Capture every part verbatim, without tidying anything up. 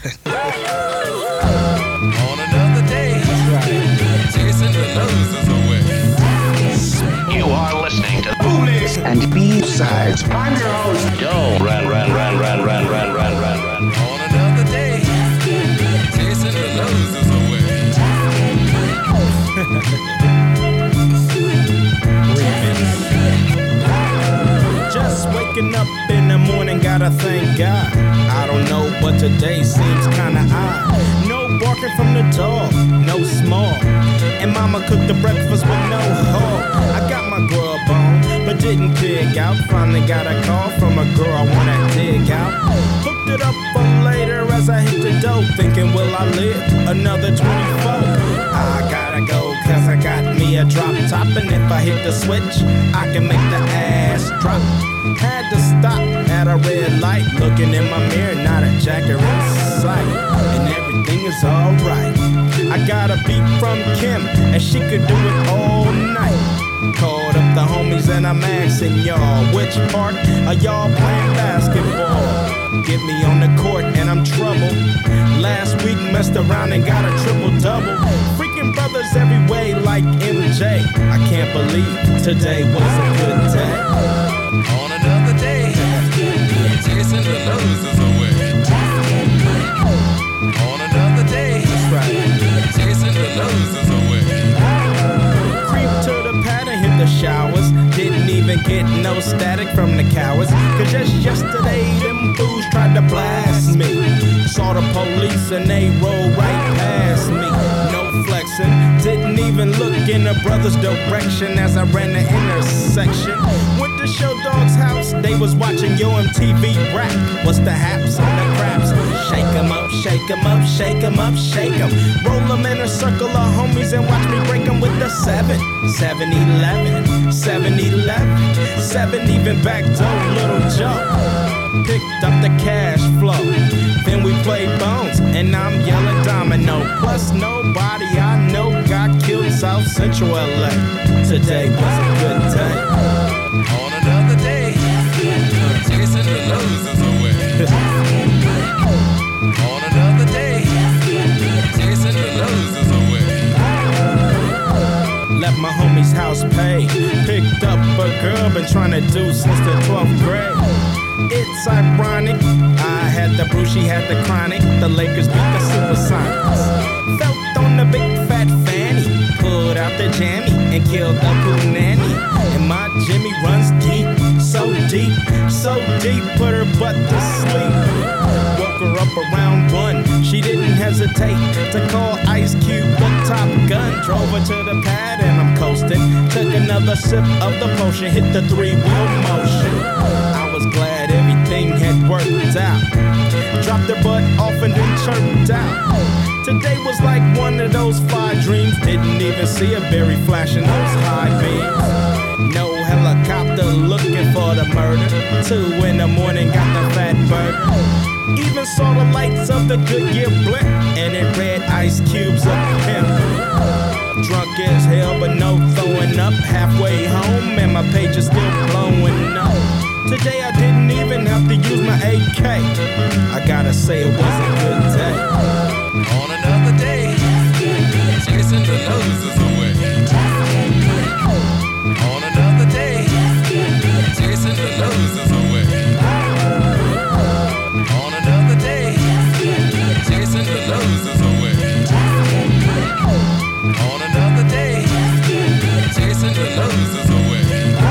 On another day, chasing the noses away. You are listening to Boonies and B-Sides. I'm your host, Yo. Ran, ran, ran, ran, ran, ran, ran, ran, ran. On another day, chasing the noses away. Just waking up in the morning, gotta thank God. I don't know, but today seems kinda odd. No barking from the dog, no small. And mama cooked the breakfast with no haul. I got my grub on, but didn't dig out. Finally got a call from a girl I wanna dig out. Hooked it up for later as I hit the dough, thinking, will I live another twenty-four? I gotta go, cause I got me a drop top. And if I hit the switch, I can make the ass drop. Had to stop at a red light, looking in my mirror, not a jacker in sight, and everything is alright. I got a beat from Kim, and she could do it all night. Called up the homies and I'm asking y'all, which part are y'all playing basketball? Get me on the court and I'm troubled. Last week messed around and got a triple-double. Freaking brothers every way like M J. I can't believe today was a good day. On another day, chasing the noses away. On another day, chasing the noses away. Creep to the pad and hit the showers. Didn't even get no static from the cowards. Cause just yesterday, them fools tried to blast me. Saw the police and they rolled right past me. Flexing, didn't even look in a brother's direction as I ran the intersection. Went to Show Dog's house, they was watching Yo M T V rap. What's the haps on the craps? Shake 'em up, shake 'em up, shake 'em up, shake 'em. Roll 'em in a circle of homies and watch me break 'em with the seven. seven eleven, seven eleven, seven even back to Little Joe. Picked up the cash flow, then we played bones, and I'm yelling domino. Plus nobody I know got killed South Central L A. Today was a good day. On another day, chasing the noses away. On another day, chasing the noses away. Left my homie's house paid, picked up a girl been trying to do since the twelfth grade. It's ironic, I had the brew, she had the chronic. The Lakers beat the Supersonics. Felt on the big fat fanny, pulled out the jammy and killed the poo nanny. And my Jimmy runs deep, so deep, so deep, put her butt to sleep. Woke her up around one, she didn't hesitate to call Ice Cube the Top Gun. Drove her to the pad and I'm coasting. Took another sip of the potion, hit the three-wheel motion. Was glad everything had worked out. Dropped their butt off and then chirped out. Today was like one of those fly dreams. Didn't even see a berry flashing those high beams. No helicopter looking for the murder. Two in the morning got the fat burger. Even saw the lights of the Goodyear blimp, and it read Ice Cube's a pimp. Drunk as hell but no throwing up. Halfway home and my page is still blowing up. Today I didn't even have to use my A K. I gotta say it was a good day. On another day, chasing the noses away. On another day, chasing the noses away. On another day, chasing the noses away. On another day, chasing the noses away. Ah. Ah.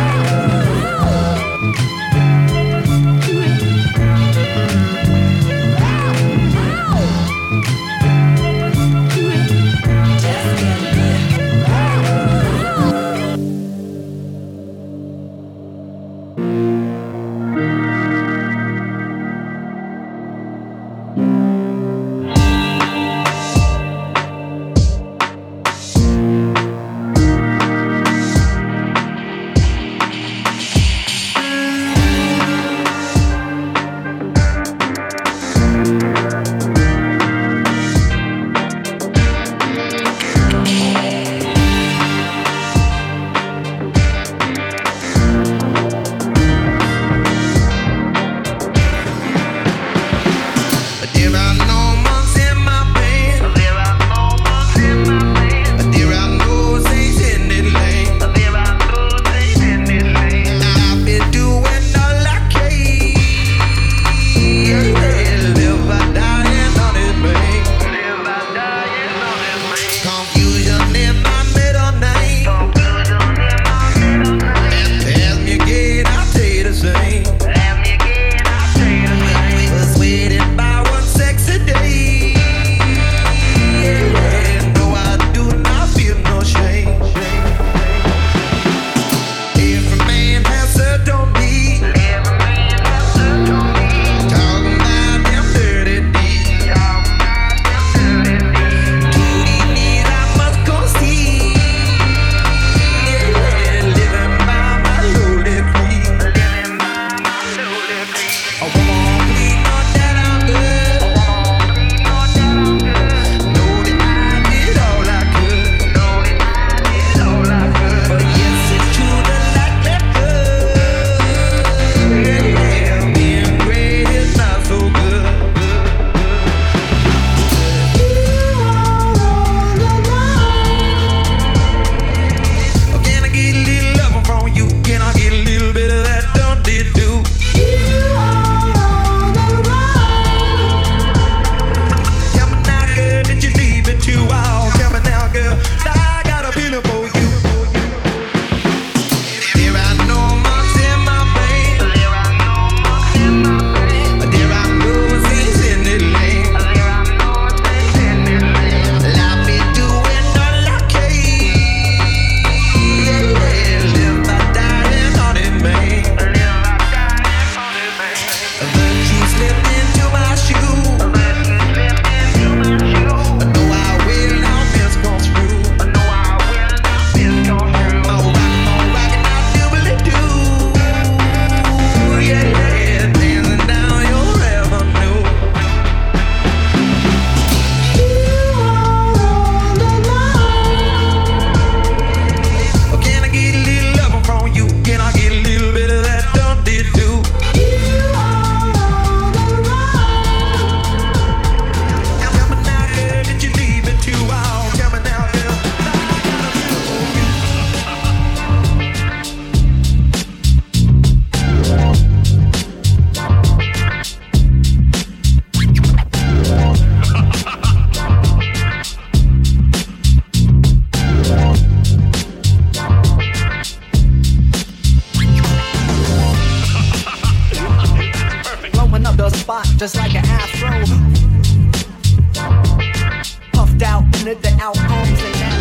one of the outcomes of that.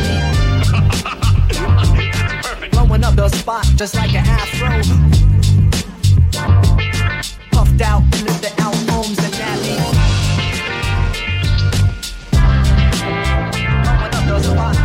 Perfect. Blowing up the spot just like an afro. Puffed out one of the outcomes of that. Blowing up the spot.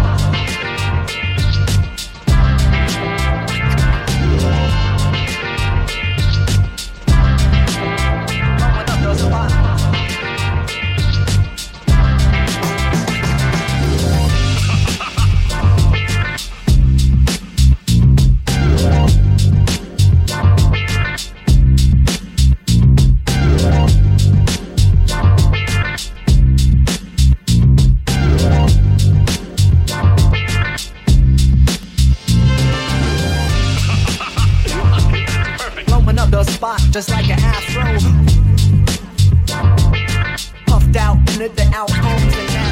Just like an afro, puffed out into the outcomes and that.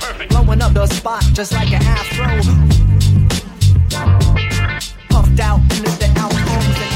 Perfect. Blowing up the spot just like an afro, puffed out into the outcomes and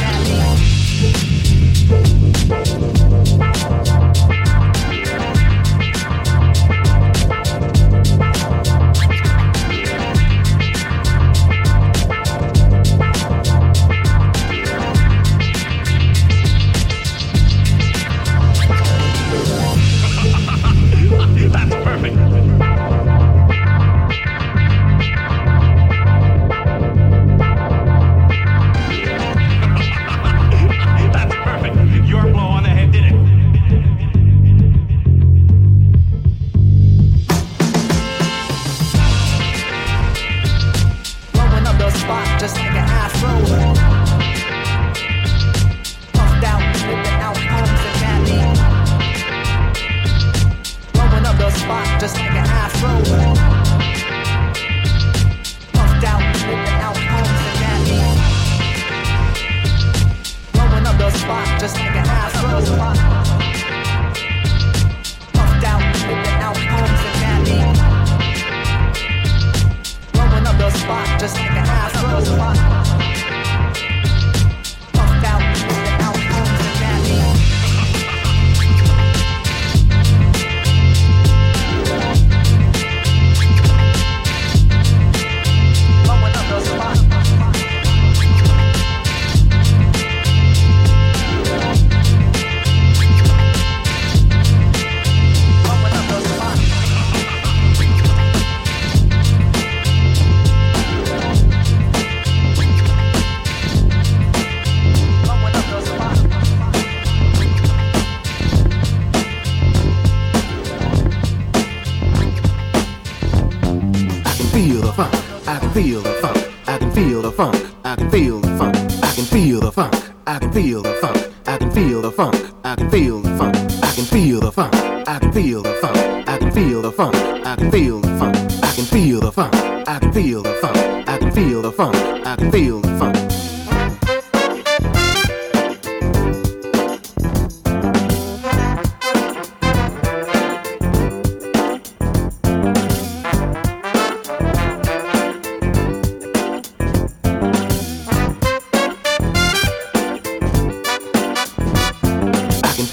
I can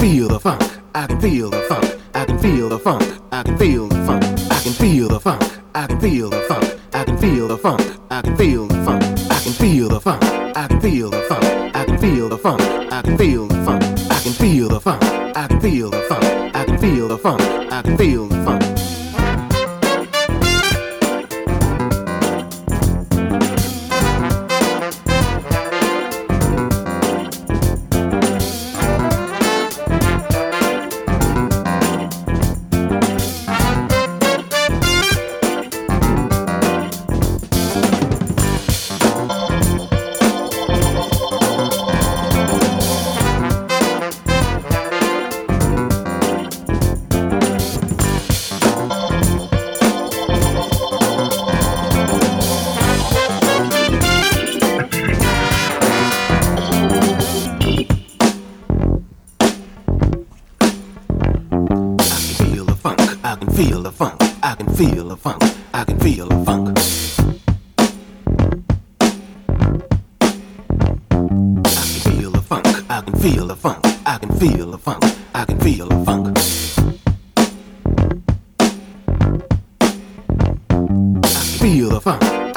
feel the funk, I can feel the funk. I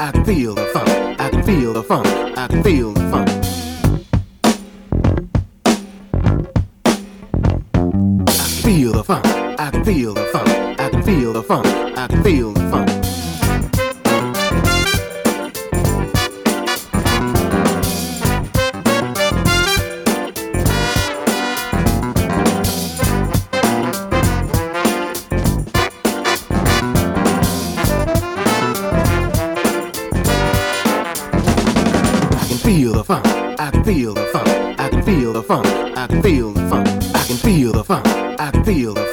I can feel the funk, I can feel the funk, I can feel the funk. I can feel the funk, I can feel the funk, I can feel the funk, I can feel the funk. I can feel the funk, I can feel the funk, I can feel the funk, I can feel the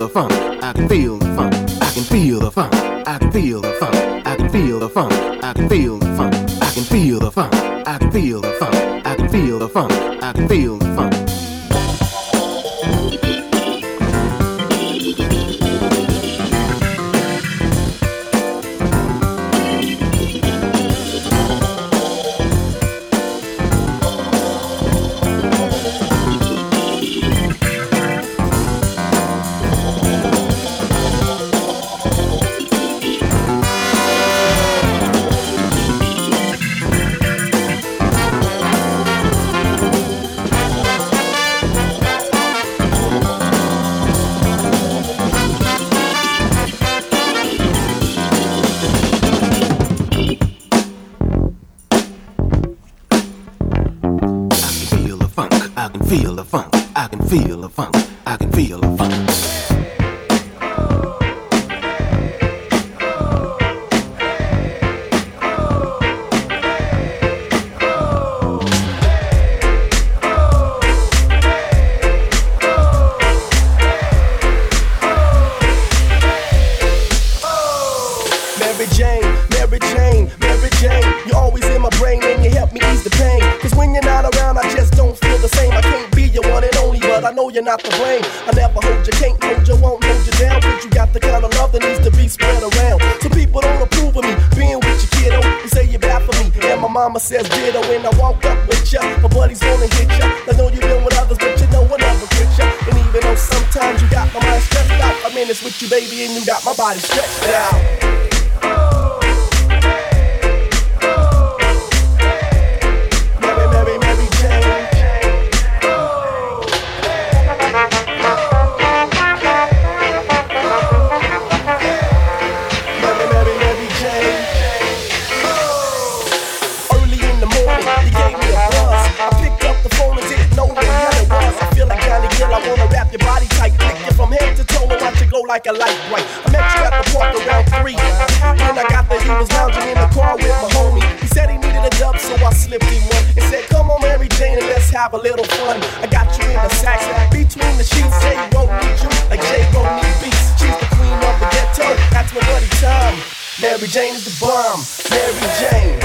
funk, I can feel the funk, I can feel the funk, I can feel the funk, I can feel the funk, I can feel the funk, I can feel the funk, I can feel the funk, I can feel the funk, I can feel the funk, I can feel the funk, I can feel the funk. Feel the funk, I can feel the funk, I can feel the funk. Mary Jane, Mary Jane, Mary Jane, you're always in my brain and you help me ease the pain. Cause when you're not around, I just don't feel the same. I can't I know you're not to blame. I never hold you, can't hold you, won't hold you down. But you got the kind of love that needs to be spread around. So people don't approve of me being with you, kiddo. You say you're bad for me, and my mama says ditto. When I walk up with ya, my buddies wanna hit ya. I know you've been with others, but you know I never quit ya. And even though sometimes you got my mind stressed out, I'm in this with you, baby, and you got my body stretched out. Like a light bright. I met you at the park around three. When I got there, he was lounging in the car with my homie. He said he needed a dub, so I slipped him one and said, "Come on, Mary Jane, and let's have a little fun." I got you in the sacks, between the sheets. Jay won't need you like Jay won't need beats. She's the queen of the ghetto. That's my buddy Tom. Mary Jane is the bomb. Mary Jane.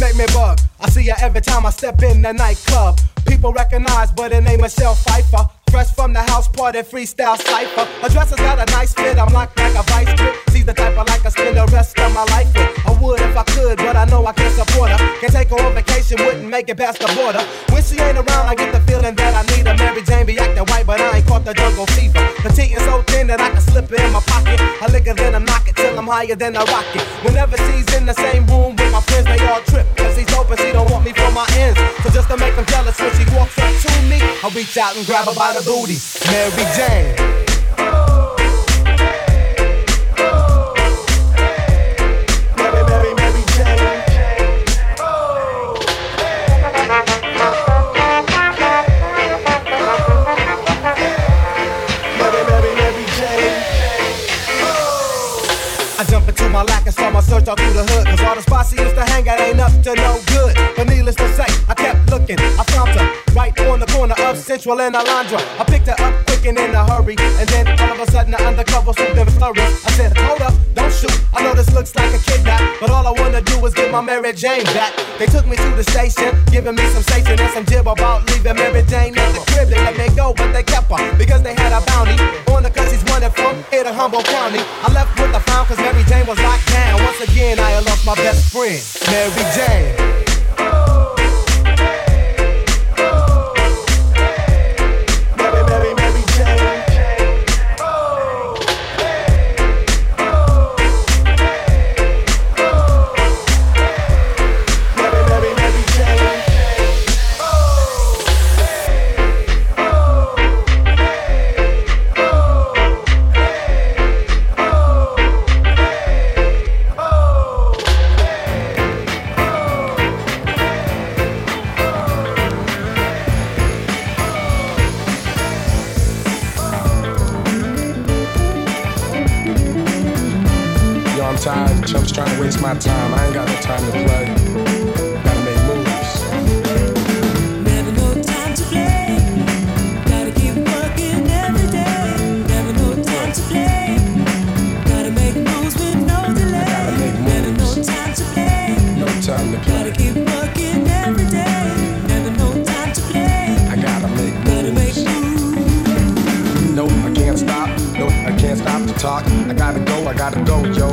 Make me bug. I see her every time I step in the nightclub. People recognize, but it ain't Michelle Pfeiffer. Fresh from the house party, freestyle cipher. Her dress has got a nice fit. I'm locked like a vice grip. She's the type I like to spend the rest of my life with. I would if I could, but I know I can't support her. Can't take her on vacation, wouldn't make it past the border. When she ain't around, I get the feeling that I need her. Mary Jane be acting white, but I ain't caught the jungle fever. The tea is so thin that I can slip it in my pocket. I lick it, then I knock it till I'm higher than a rocket. Whenever she's in the same room with my friends, they all trip. Cause she's open, she don't want me for my ends. So just to make them jealous, when she walks up to me, I reach out and grab her by the booty. Mary Jane. My lack and saw my search all through the hood. Cause all the spots she used to hang out ain't up to no good. But needless to say, I kept looking. I found her right on the corner of sensual and Alondra. I picked her up quick and in a hurry, and then all of a sudden I undercover swooped and flurry. I said, hold up, don't shoot, I know this looks like a kidnap, but all I wanna do is get my Mary Jane back. They took me to the station, giving me some station and some jib about leaving Mary Jane at the crib. They let me go, but they kept her, because they had a bounty on her cause she's wanted from here to Humboldt County. I left with the found cause Mary Jane was locked down. Once again I lost my best friend, Mary Jane. My time, I ain't got no time to play. Gotta make moves. Never no time to play. Gotta keep working every day. Never no time to play. Gotta make moves with no delay. Gotta make moves. Never no time to play. No time to play. Gotta keep working every day. Never no time to play. I gotta make moves. Gotta make moves. No, I can't stop. No, I can't stop to talk. I gotta go, I gotta go, yo.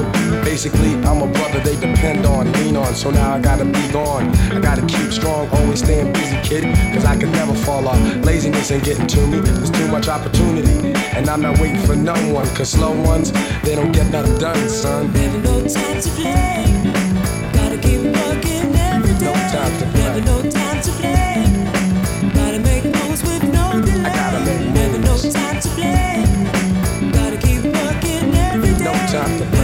Basically, I'm a brother they depend on, lean on, so now I gotta be gone. I gotta keep strong, always staying busy, kid, cause I can never fall off. Laziness ain't getting to me, there's too much opportunity. And I'm not waiting for no one, cause slow ones, they don't get nothing done, son. Never no time to play, gotta keep working every day. No time to play. Never no time to play, gotta make moves with no delay. I gotta make moves. Never no time to play, gotta keep working every day. No time to play.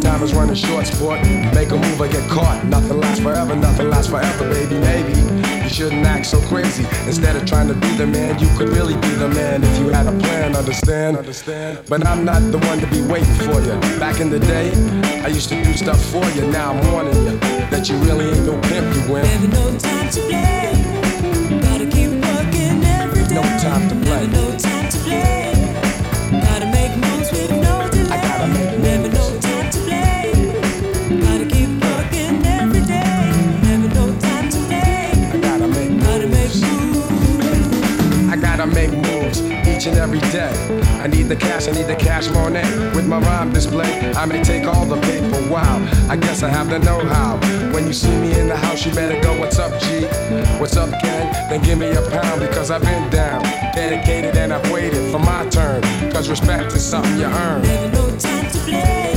Time is running short, sport. Make a move or get caught. Nothing lasts forever, nothing lasts forever, baby. Maybe you shouldn't act so crazy. Instead of trying to be the man, you could really be the man if you had a plan, understand? Understand? But I'm not the one to be waiting for you. Back in the day, I used to do stuff for you. Now I'm warning you that you really ain't no pimp, you win. Never no time to play. Gotta keep working every day. No time to play. Never no time to play. Gotta make moves with no delay. I gotta make moves. Never no time. Make moves each and every day. I need the cash, I need the cash money. With my rhyme display, I may take all the paper. Wow, I guess I have the know-how. When you see me in the house, you better go, what's up, G? What's up, gang? Then give me a pound, because I've been down, dedicated, and I've waited for my turn, because respect is something you earn. Never no time to play.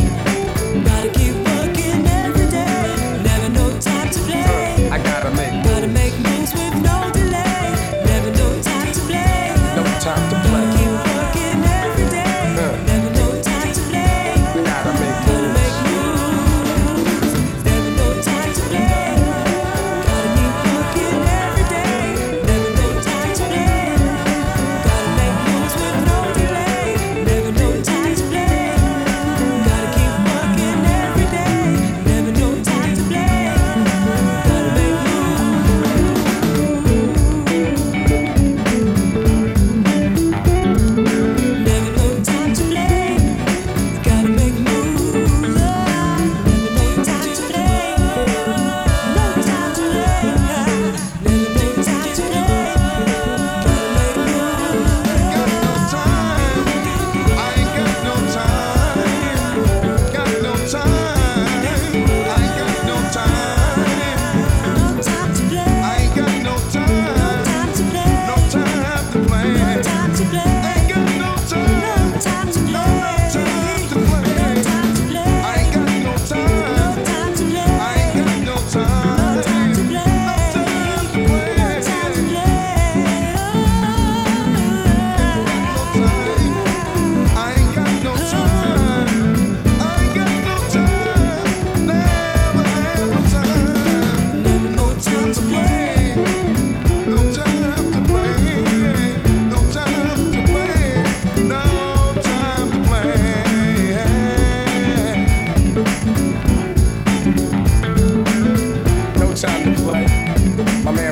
Gotta keep working every day. Never no time to play. I gotta make moves. Gotta make moves with no delay. Never no time to play. Time to play. Keep working every day. Uh. Never no time to play. Gotta make moves. Make moves. Never no time to play. Gotta keep working every day. Never no time to play. Gotta make moves with no delay. Never no time to play.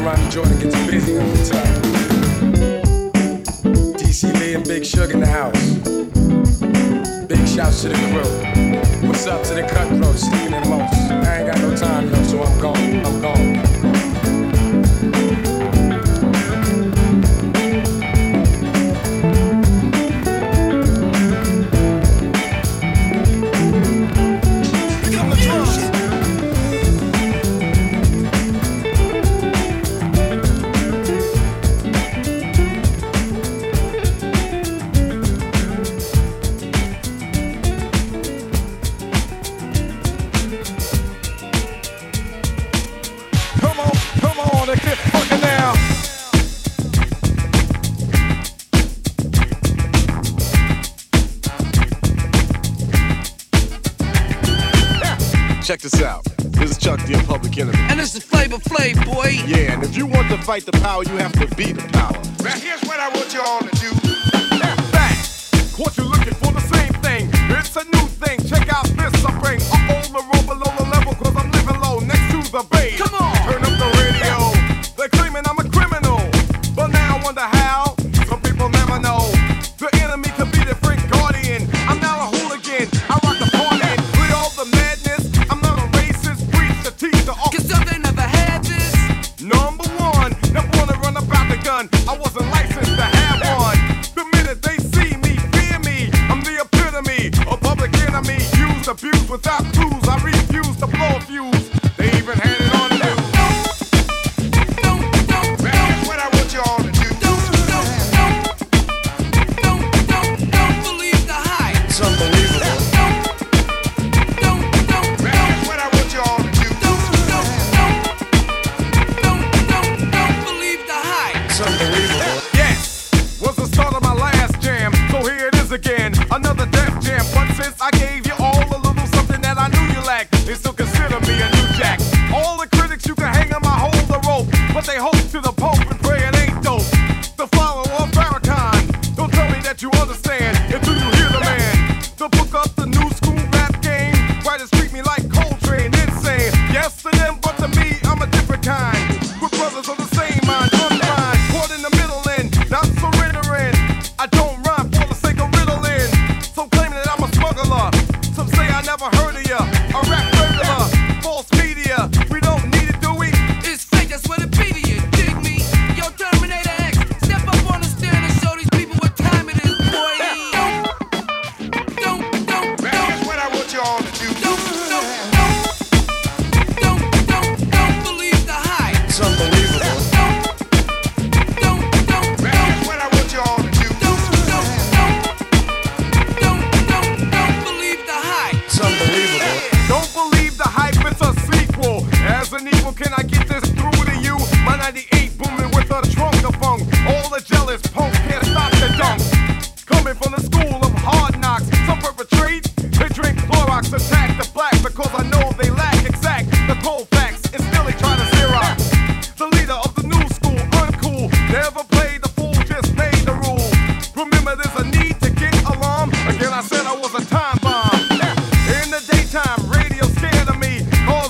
Ronnie Jordan gets busy on the top. D C Lee and Big Sugar in the house. Big shouts to the crew. What's up to the cutthroat, Steven and Most? I ain't got no time though, so I'm gone, I'm gone. Check this out. This is Chuck D and Public Enemy. And this is Flavor Flav, boy. Yeah, and if you want to fight the power, you have to be the power. Now here's what I want you all to do. Back. Caught you looking for the same thing. It's a new thing. Check out this offering. Up on the road, below the level, cause I'm living low next to the bay. Come on. Turn up the radio. They're claiming I'm a criminal. But now I wonder how. Some people never know. The enemy could be the freak guardian. I'm now a hooligan. I rock the party. I wasn't licensed to have one. The minute they see me, fear me. I'm the epitome of public enemy. Used, abused without clues. I refuse to blow a fuse. They even had it on the news.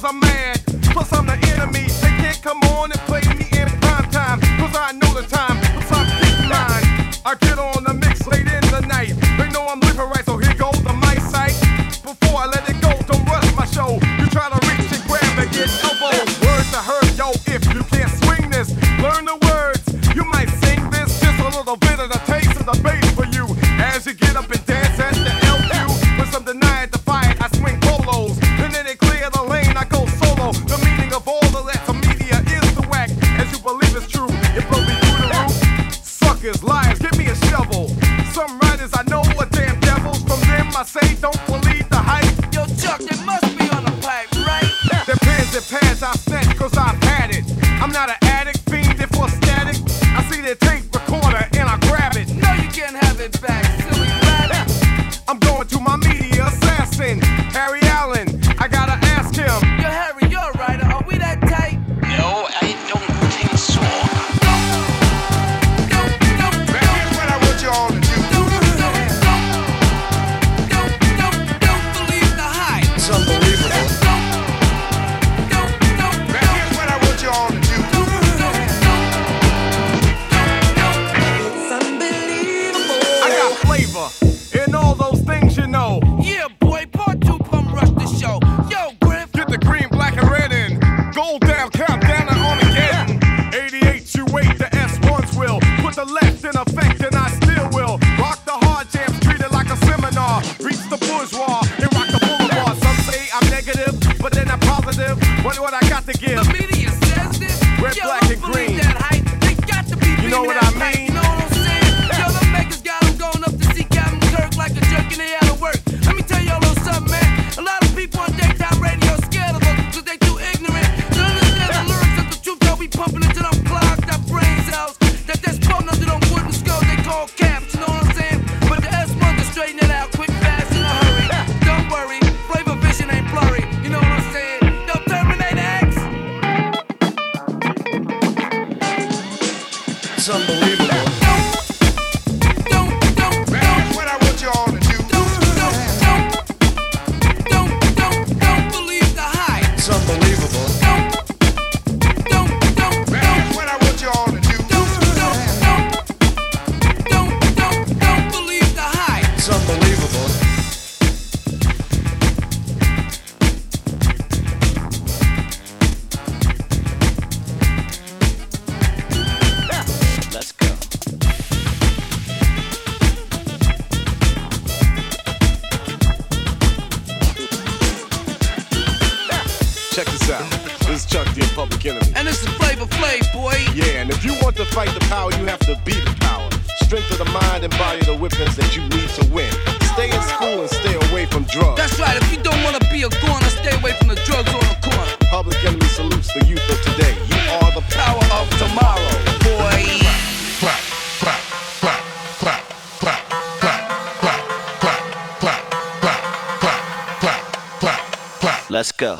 I'm mad, plus I'm the enemy. It's unbelievable. Let's go.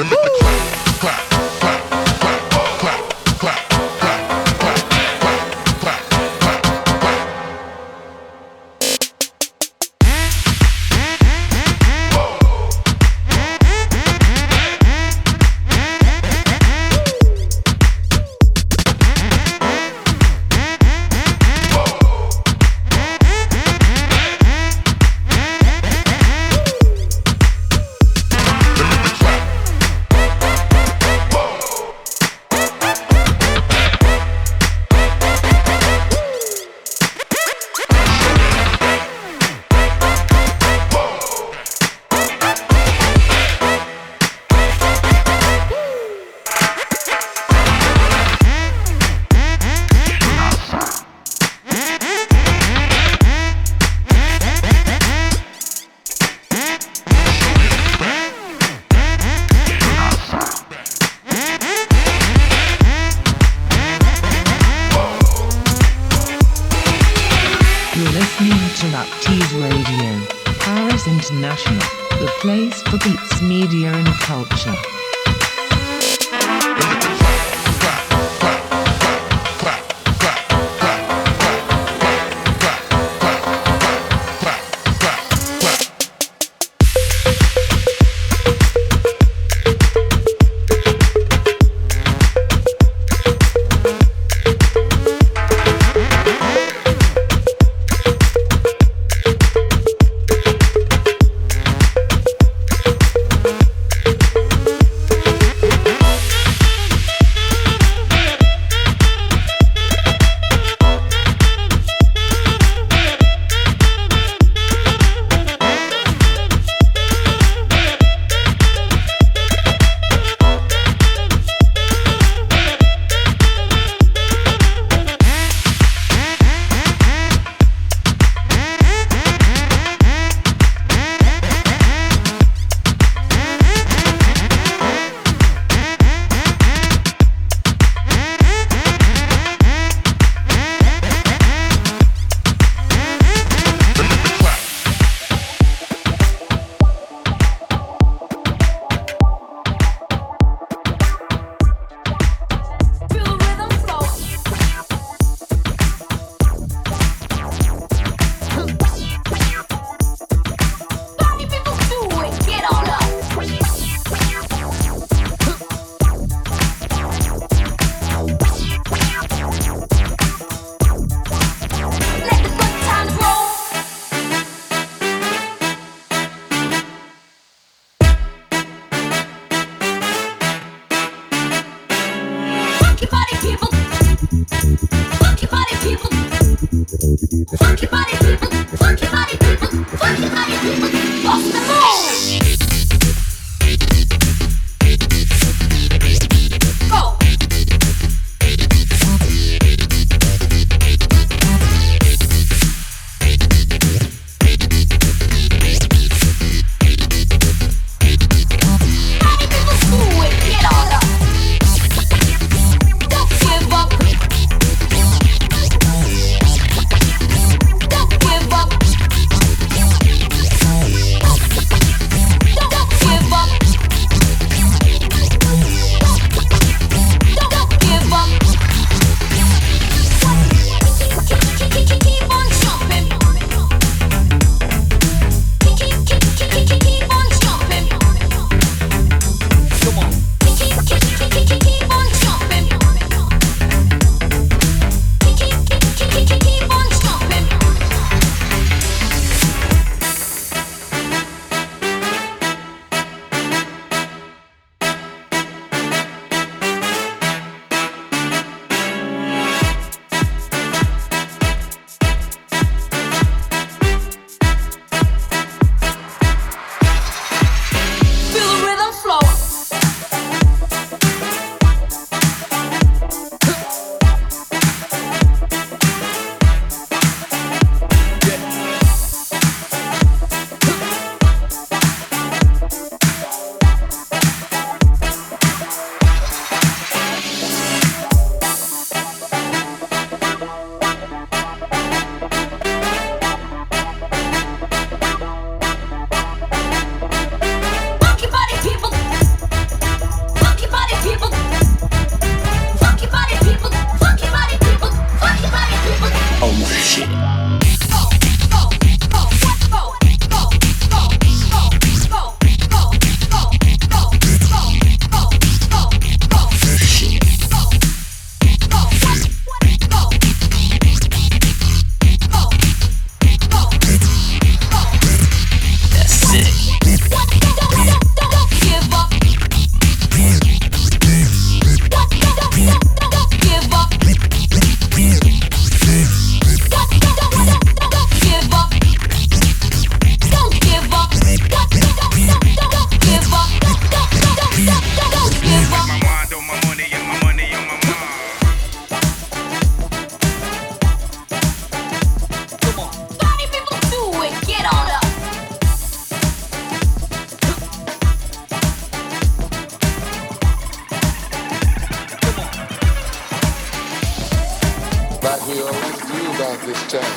Bill, let's move out this town.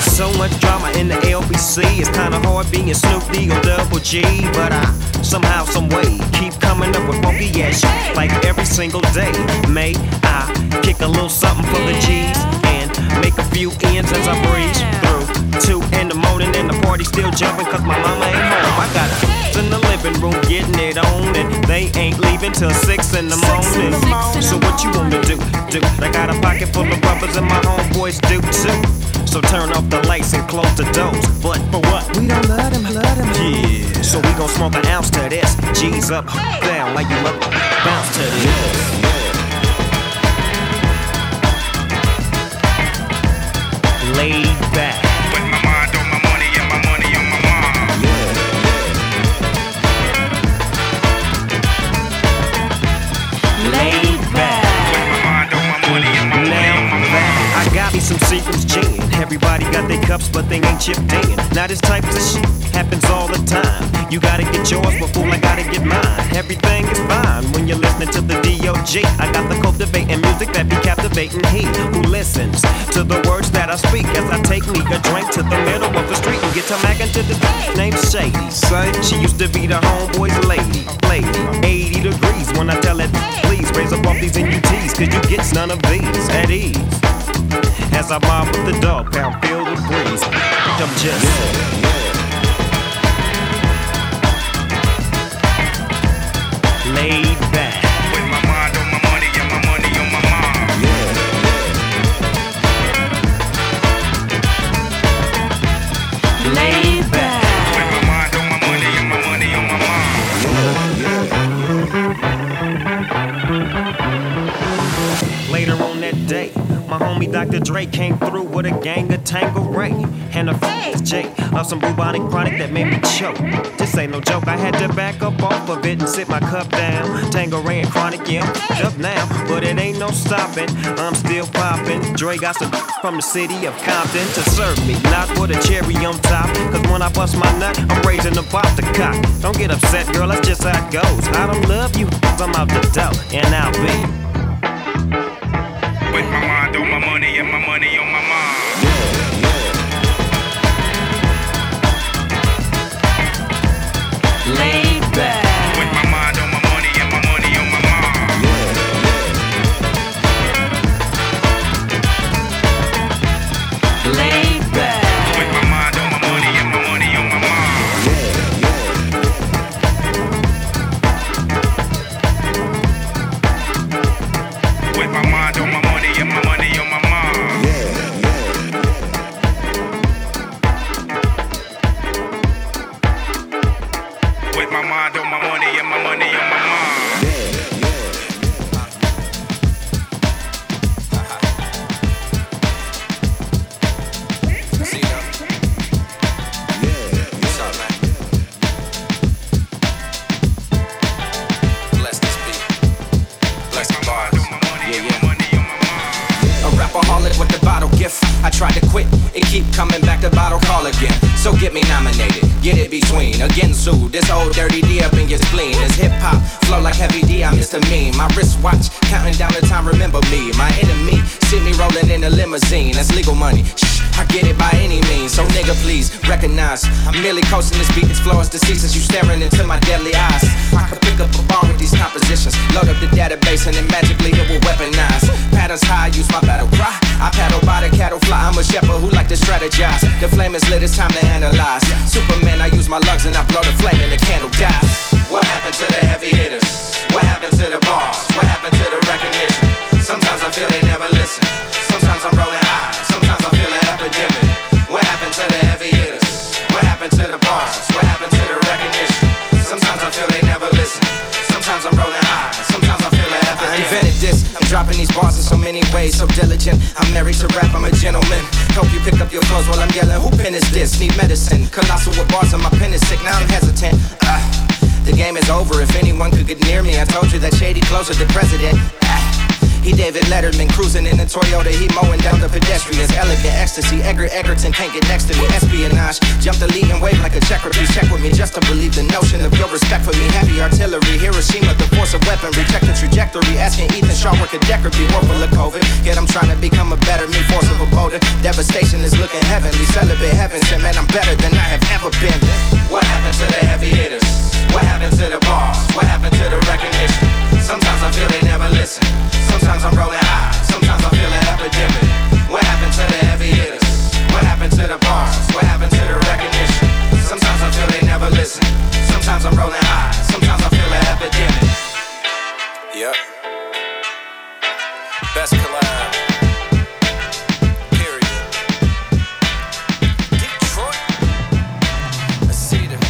So much drama in the L B C, it's kinda hard being Snoop D or Double G, but I somehow, someway keep coming up with funky ass shit like every single day. May I kick a little something for the G's and make a few ends as I breeze through two in the morning and the party still jumping cause my mama ain't home. I got a in the living room getting it on and they ain't leaving till six in the morning. So what you wanna do? Do I got a pocket full of rubbers and my homeboys do too. So turn off the lights and close the doors. But for what? We don't let him, let him. Yeah. So we gon' smoke an ounce to this. G's up, down, like you up, bounce to this. Yeah. Laid back. With my mind on my money and my money on my mind. Yeah. Laid back. With my mind on my money and my money on my mind. I got me some secrets, G. Everybody got their cups, but they ain't chipped in. Now this type of shit happens all the time. You gotta get yours, but fool, I gotta get mine. Everything is fine when you're listening to the D O G. I got the cultivating music that be captivating he who listens to the words that I speak as I take me a drink to the middle of the street and get to mackin' to the d- named Shady. She used to be the homeboy's lady, lady. eighty degrees when I tell it, please raise up off these N U Ts, cause you gets none of these at ease. As I mob with the dog pound, feel the breeze. I'm just yeah, yeah. Laid back. With my mind on my money and my money on my mind. Yeah. Laid back. With my mind on my money and my money on my mind. Later on that day, my homie Doctor Dre came through with a gang of Tangeray and a f***ing J of some bubonic chronic that made me choke. This ain't no joke, I had to back up off of it and sit my cup down. Tangeray and chronic, yeah, I'm f***ed up now, but it ain't no stopping, I'm still popping. Dre got some from the city of Compton to serve me, not with a cherry on top, cause when I bust my nut, I'm raising the pop to cock. Don't get upset, girl, that's just how it goes. I don't love you, I'm out the door, and I'll be with my mind on my money and my money on my mind. Yeah, yeah. Laid back. With my mind on my money and my money on my mind. Yeah, yeah. Laid back. With my mind on my money and my money on my mind. Yeah, yeah. With my mind on my money. Again, sued, this old dirty D up in your spleen. It's hip-hop, flow like heavy D, I miss the meme. My wristwatch, counting down the time, remember me. My enemy, see me rolling in a limousine. That's legal money, shh, I get it by any means. So nigga, please, recognize I'm merely coasting this beat, this flow is deceased as you staring into my deadly eyes. I could pick up a bomb with these compositions, load up the database and then magically it will weaponize. Patterns high, use my battle cry, I paddle by the cattle fly. I'm a shepherd who like to strategize. The flame is lit, it's time to analyze. Superman, I use my lugs and I blow the flame and the candle dies. What happened to the heavy hitters? What happened to the bars? What happened to the recognition? Sometimes I feel they never listen. Sometimes I'm rolling high, sometimes I feel an epidemic. What happened to the heavy hitters? What happened to the bars? What happened to the recognition? Sometimes I feel they never listen. Sometimes I'm rolling high, sometimes I feel an epidemic. I invented this, I'm dropping these bars in so many ways, so diligent. I'm married to rap, I'm a gentleman. Hope you pick up your clothes while I'm yelling, who pen is this? Need medicine, colossal with bars and my pen is sick, now I'm hesitant. Uh, the game is is over. If anyone could get near me, I told you that shady closer to president. He David Letterman, cruising in a Toyota, he mowing down the pedestrians. Elegant ecstasy, Edgar Egerton can't get next to me. Espionage, jump the lead and wave like a checker. Please check with me just to believe the notion of your respect for me. Heavy artillery, Hiroshima, the force of weaponry. Check the trajectory, asking Ethan Shaw where could Decker be. War full of COVID, yet I'm trying to become a better me. Force of a boulder, devastation is looking heavenly. Celibate heavens, and man, I'm better than I have ever been. What happened to the heavy hitters? What happened to the bars? What happened to the recognition? Sometimes I feel they never listen. Sometimes I'm rolling high, sometimes I feel an epidemic. What happened to the heavy hitters? What happened to the bars? What happened to the recognition? Sometimes I feel they never listen. Sometimes I'm rolling high, sometimes I feel an epidemic. Yep. Best collab. Period. Detroit. I see them.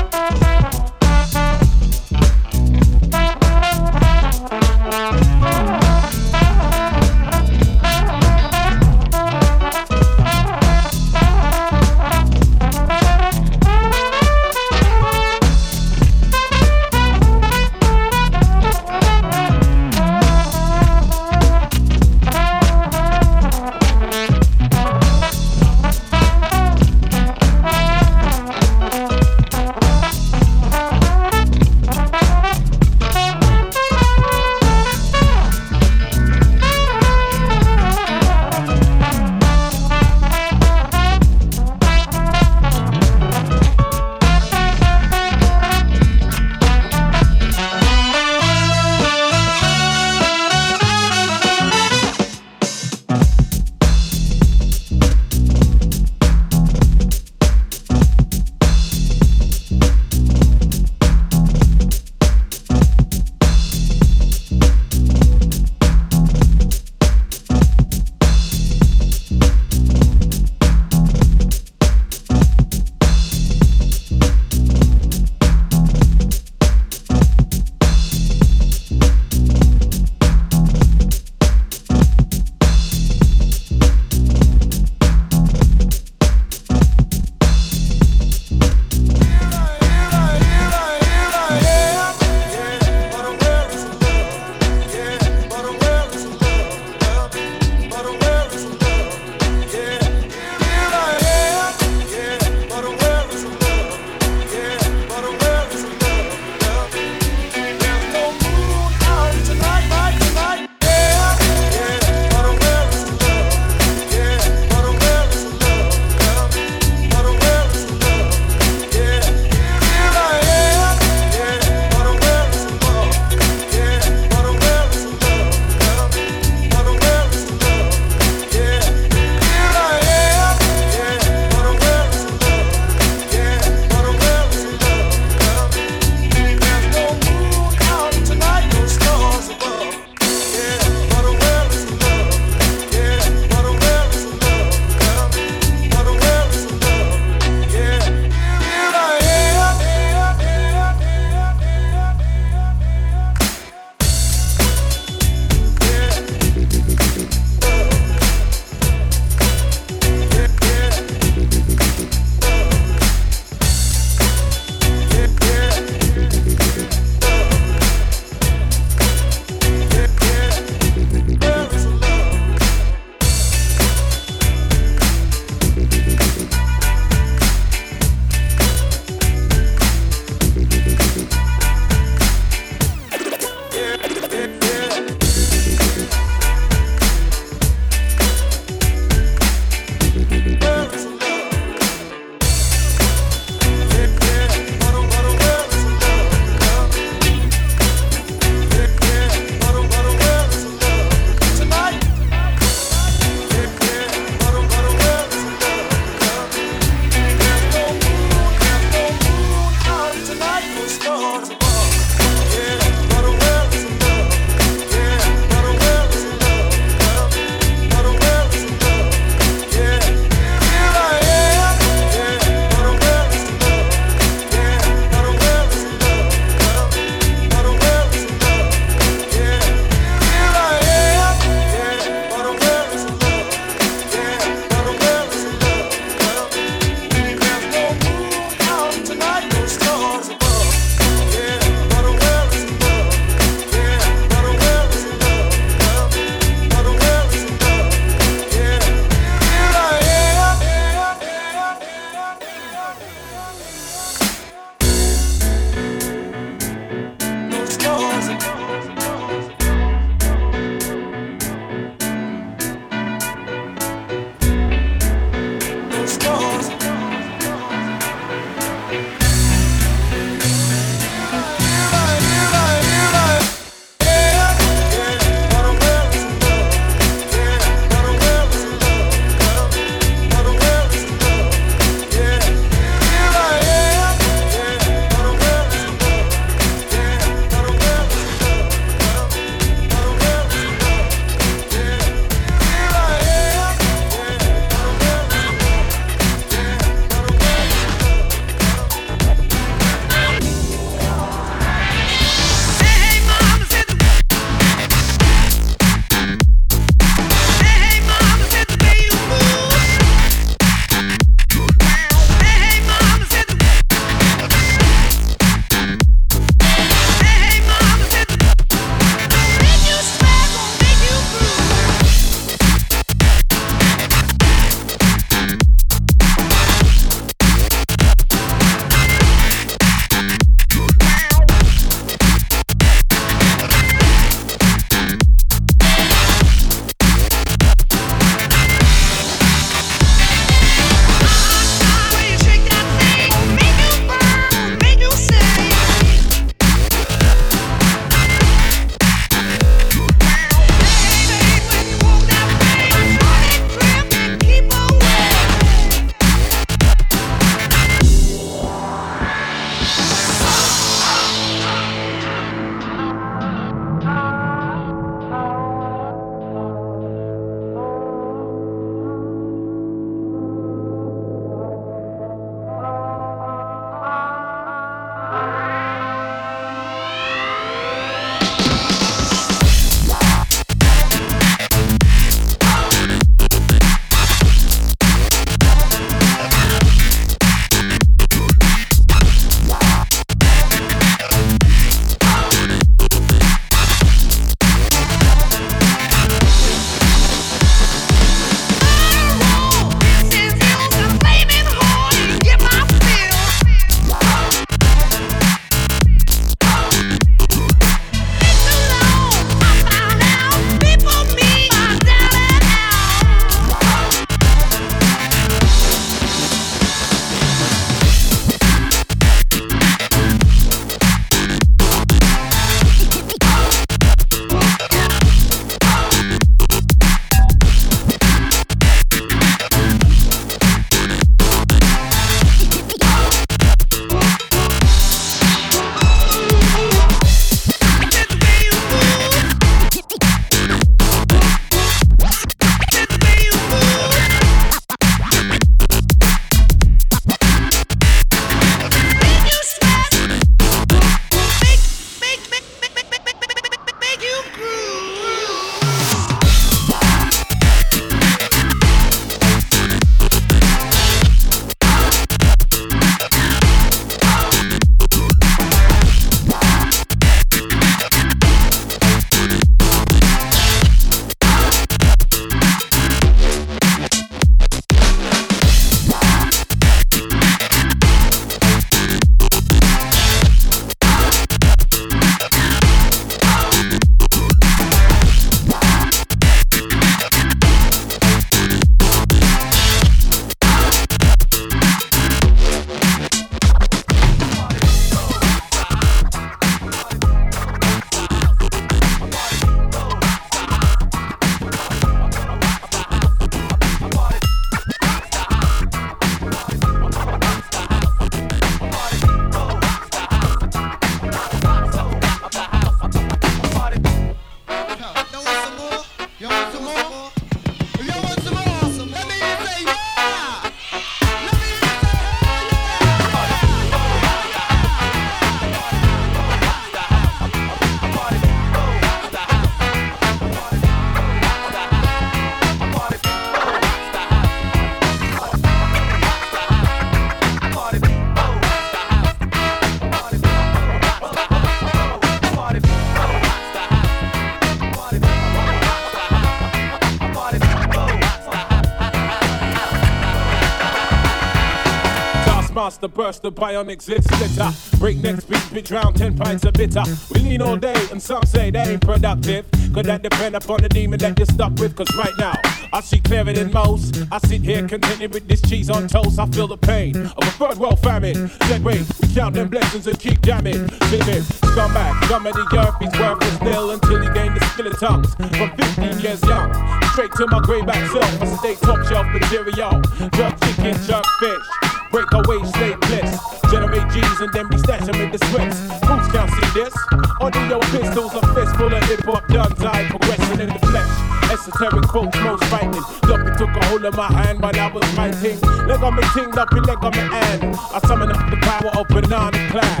master burst the bionic zit splitter. Breakneck speed, bitch round ten pints of bitter. We lean all day and some say they ain't productive. Could that depend upon the demon that you're stuck with? Cause right now, I see clearer than most. I sit here contented with this cheese on toast. I feel the pain of a third world famine. Segway, we count them blessings and keep jamming. Living, scumbag, dumb of the earth, he's worthless nil until he gained the skill of tongues. From fifteen years young, straight to my greyback self. I stay top shelf material, jerk chicken, jerk fish. Break away, slave bliss. Generate G's and then we stash them in the Swiss. Who's can't see this? Audio pistols, a fistful of hip-hop done tied, progressing in the flesh. Esoteric quotes, most frightening. Dumpy took a hold of my hand while I was fighting. Leg on me ting, dumpy leg on me hand. I summon up the power of banana clan.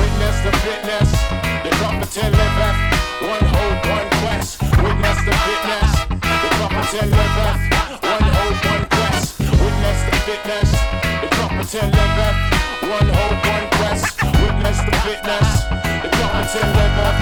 Witness the fitness, the competent liveth. One hope, one quest. Witness the fitness, the competent liveth. One hope, one quest. Witness the fitness. Competent liveth, one hope, one quest. Witness the fitness. The competent liveth,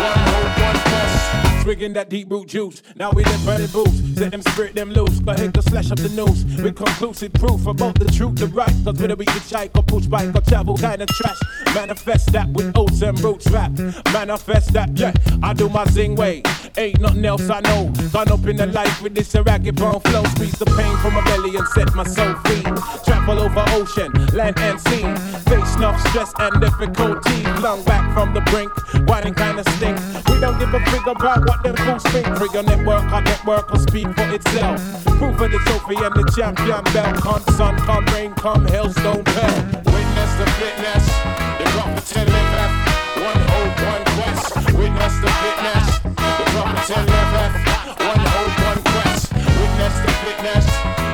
one hope, one quest. Swigging that deep root juice. Now we live burning boots. Set them spirit them loose. Go ahead, go slash up the noose. With conclusive proof about the truth, the right. Cause whether we hitch hike or push bike or travel kind of trash. Manifest that with oats and roots rap. Manifest that, yeah. I do my zing way. Ain't nothing else I know. Gone up in the life with this ragged bone flow. Squeeze the pain from my belly and set my soul free. Travel over ocean, land and sea. Face snuff, stress and difficulty. Flung back from the brink, whining kind of stink. We don't give a fig about what them fools think. For your network, our network will speak for itself. Proof of the trophy and the champion belt. Come sun, come rain, come hailstone hell. Witness the fitness, the competent liveth. One hope, one quest. Witness the fitness. Competent liveth, one hope, one quest. Witness the fitness.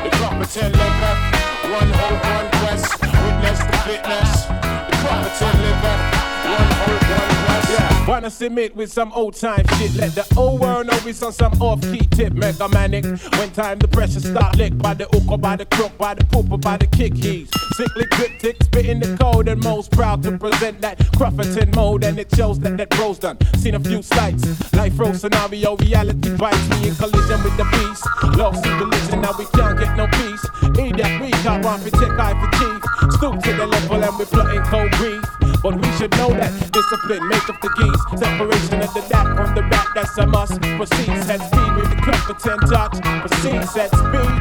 The competent liveth, one hope, one quest. Witness the fitness. The competent liveth, one hope, one quest. Yeah, wanna submit with some old time shit. Let the old world know it's on some off key tip. Megamanic. When time the pressure start licked by the hook or by the crook, by the poop or by the kick keys. Sickly cryptic, spitting the code and most proud to present that Crufferton mode, and it shows that that bro's done. Seen a few sights, life road scenario, reality bites me in collision with the beast. Lost in collision, now we can't get no peace. Eat that week, I rhyme for tech, I for teeth. Stoop to the level and we're plotting cold breathe. But we should know that discipline make up the geese. Separation of the dat from the rat, that's a must. Proceeds at speed with the Crufferton touch. Proceeds at speed.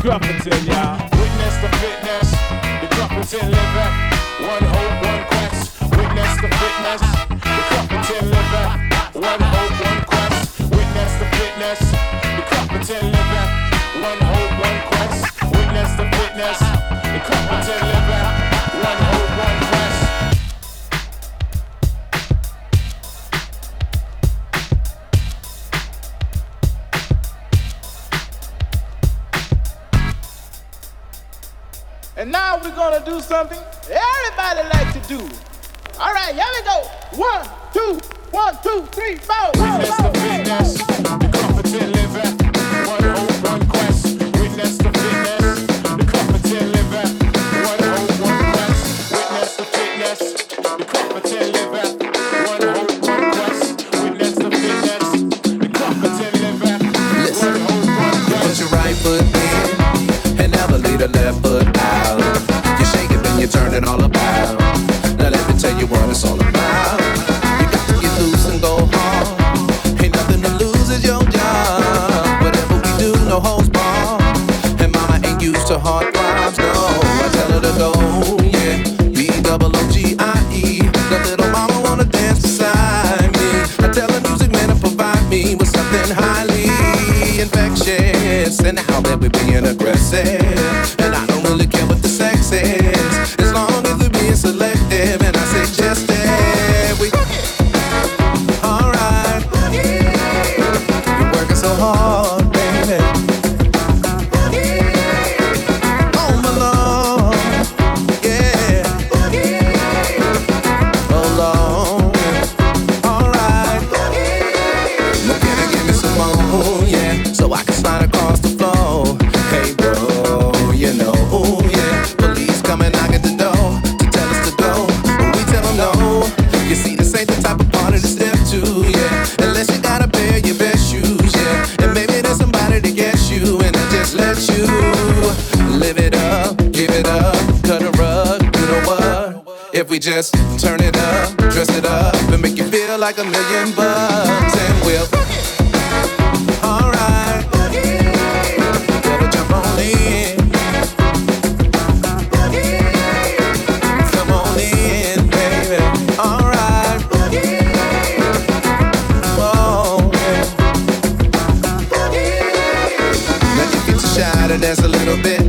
Competent, y'all. Witness the fitness, the competent liveth, one hope, one quest. Witness the fitness, the competent liveth, one hope, one quest. Witness the fitness, the competent liveth, one hope, one quest. Witness the fitness, the competent liveth, one hope, one quest. And now we're gonna do something everybody like to do. All right, here we go. One, two, one, two, three, four. Witness the fitness, the competent liveth. One hope, one quest. Witness the fitness, the competent liveth. One hope, one quest. Witness the fitness, the competent liveth. One hope, one quest. Witness the fitness, the competent liveth. One hope, one quest. Put your right foot in and never leave the left foot. You turn it all about. Now let me tell you what it's all about. You got to get loose and go home. Ain't nothing to lose, it's your job. Whatever we do, no holds barred. And mama ain't used to hard times, no. I tell her to go, yeah. B double O G I E. The little mama wanna dance beside me. I tell her music man to provide me with something highly infectious. And now that we're being aggressive, and I don't really care what the sex is. Selective and I suggested we alright. You're working so hard, baby. Oh my lord, yeah. Alone, alright. Now can I give me some more, yeah, so I can slide across the floor. Hey bro, you know, ooh, yeah. Police coming knocking the door. just turn it up, dress it up, and make you feel like a million bucks. And we'll alright, better jump on in. Come on in, baby. Alright, oh yeah. Now you get shy to dance a little bit.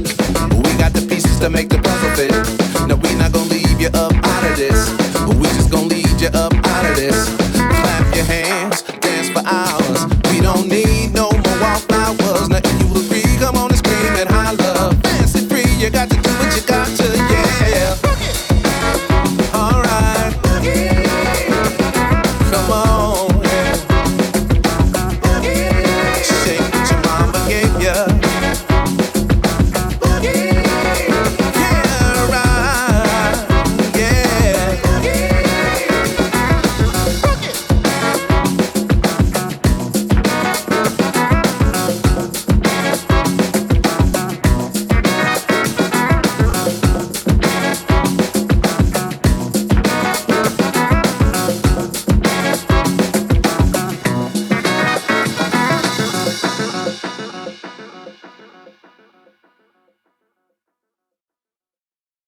We got the pieces to make the puzzle fit. No, we not gonna leave you up out of this. We just gonna lead you up out of this. Clap your hands, dance for hours. We don't need no more wallflowers. Now if you agree, come on and scream and holler. Fancy free, you got to do it.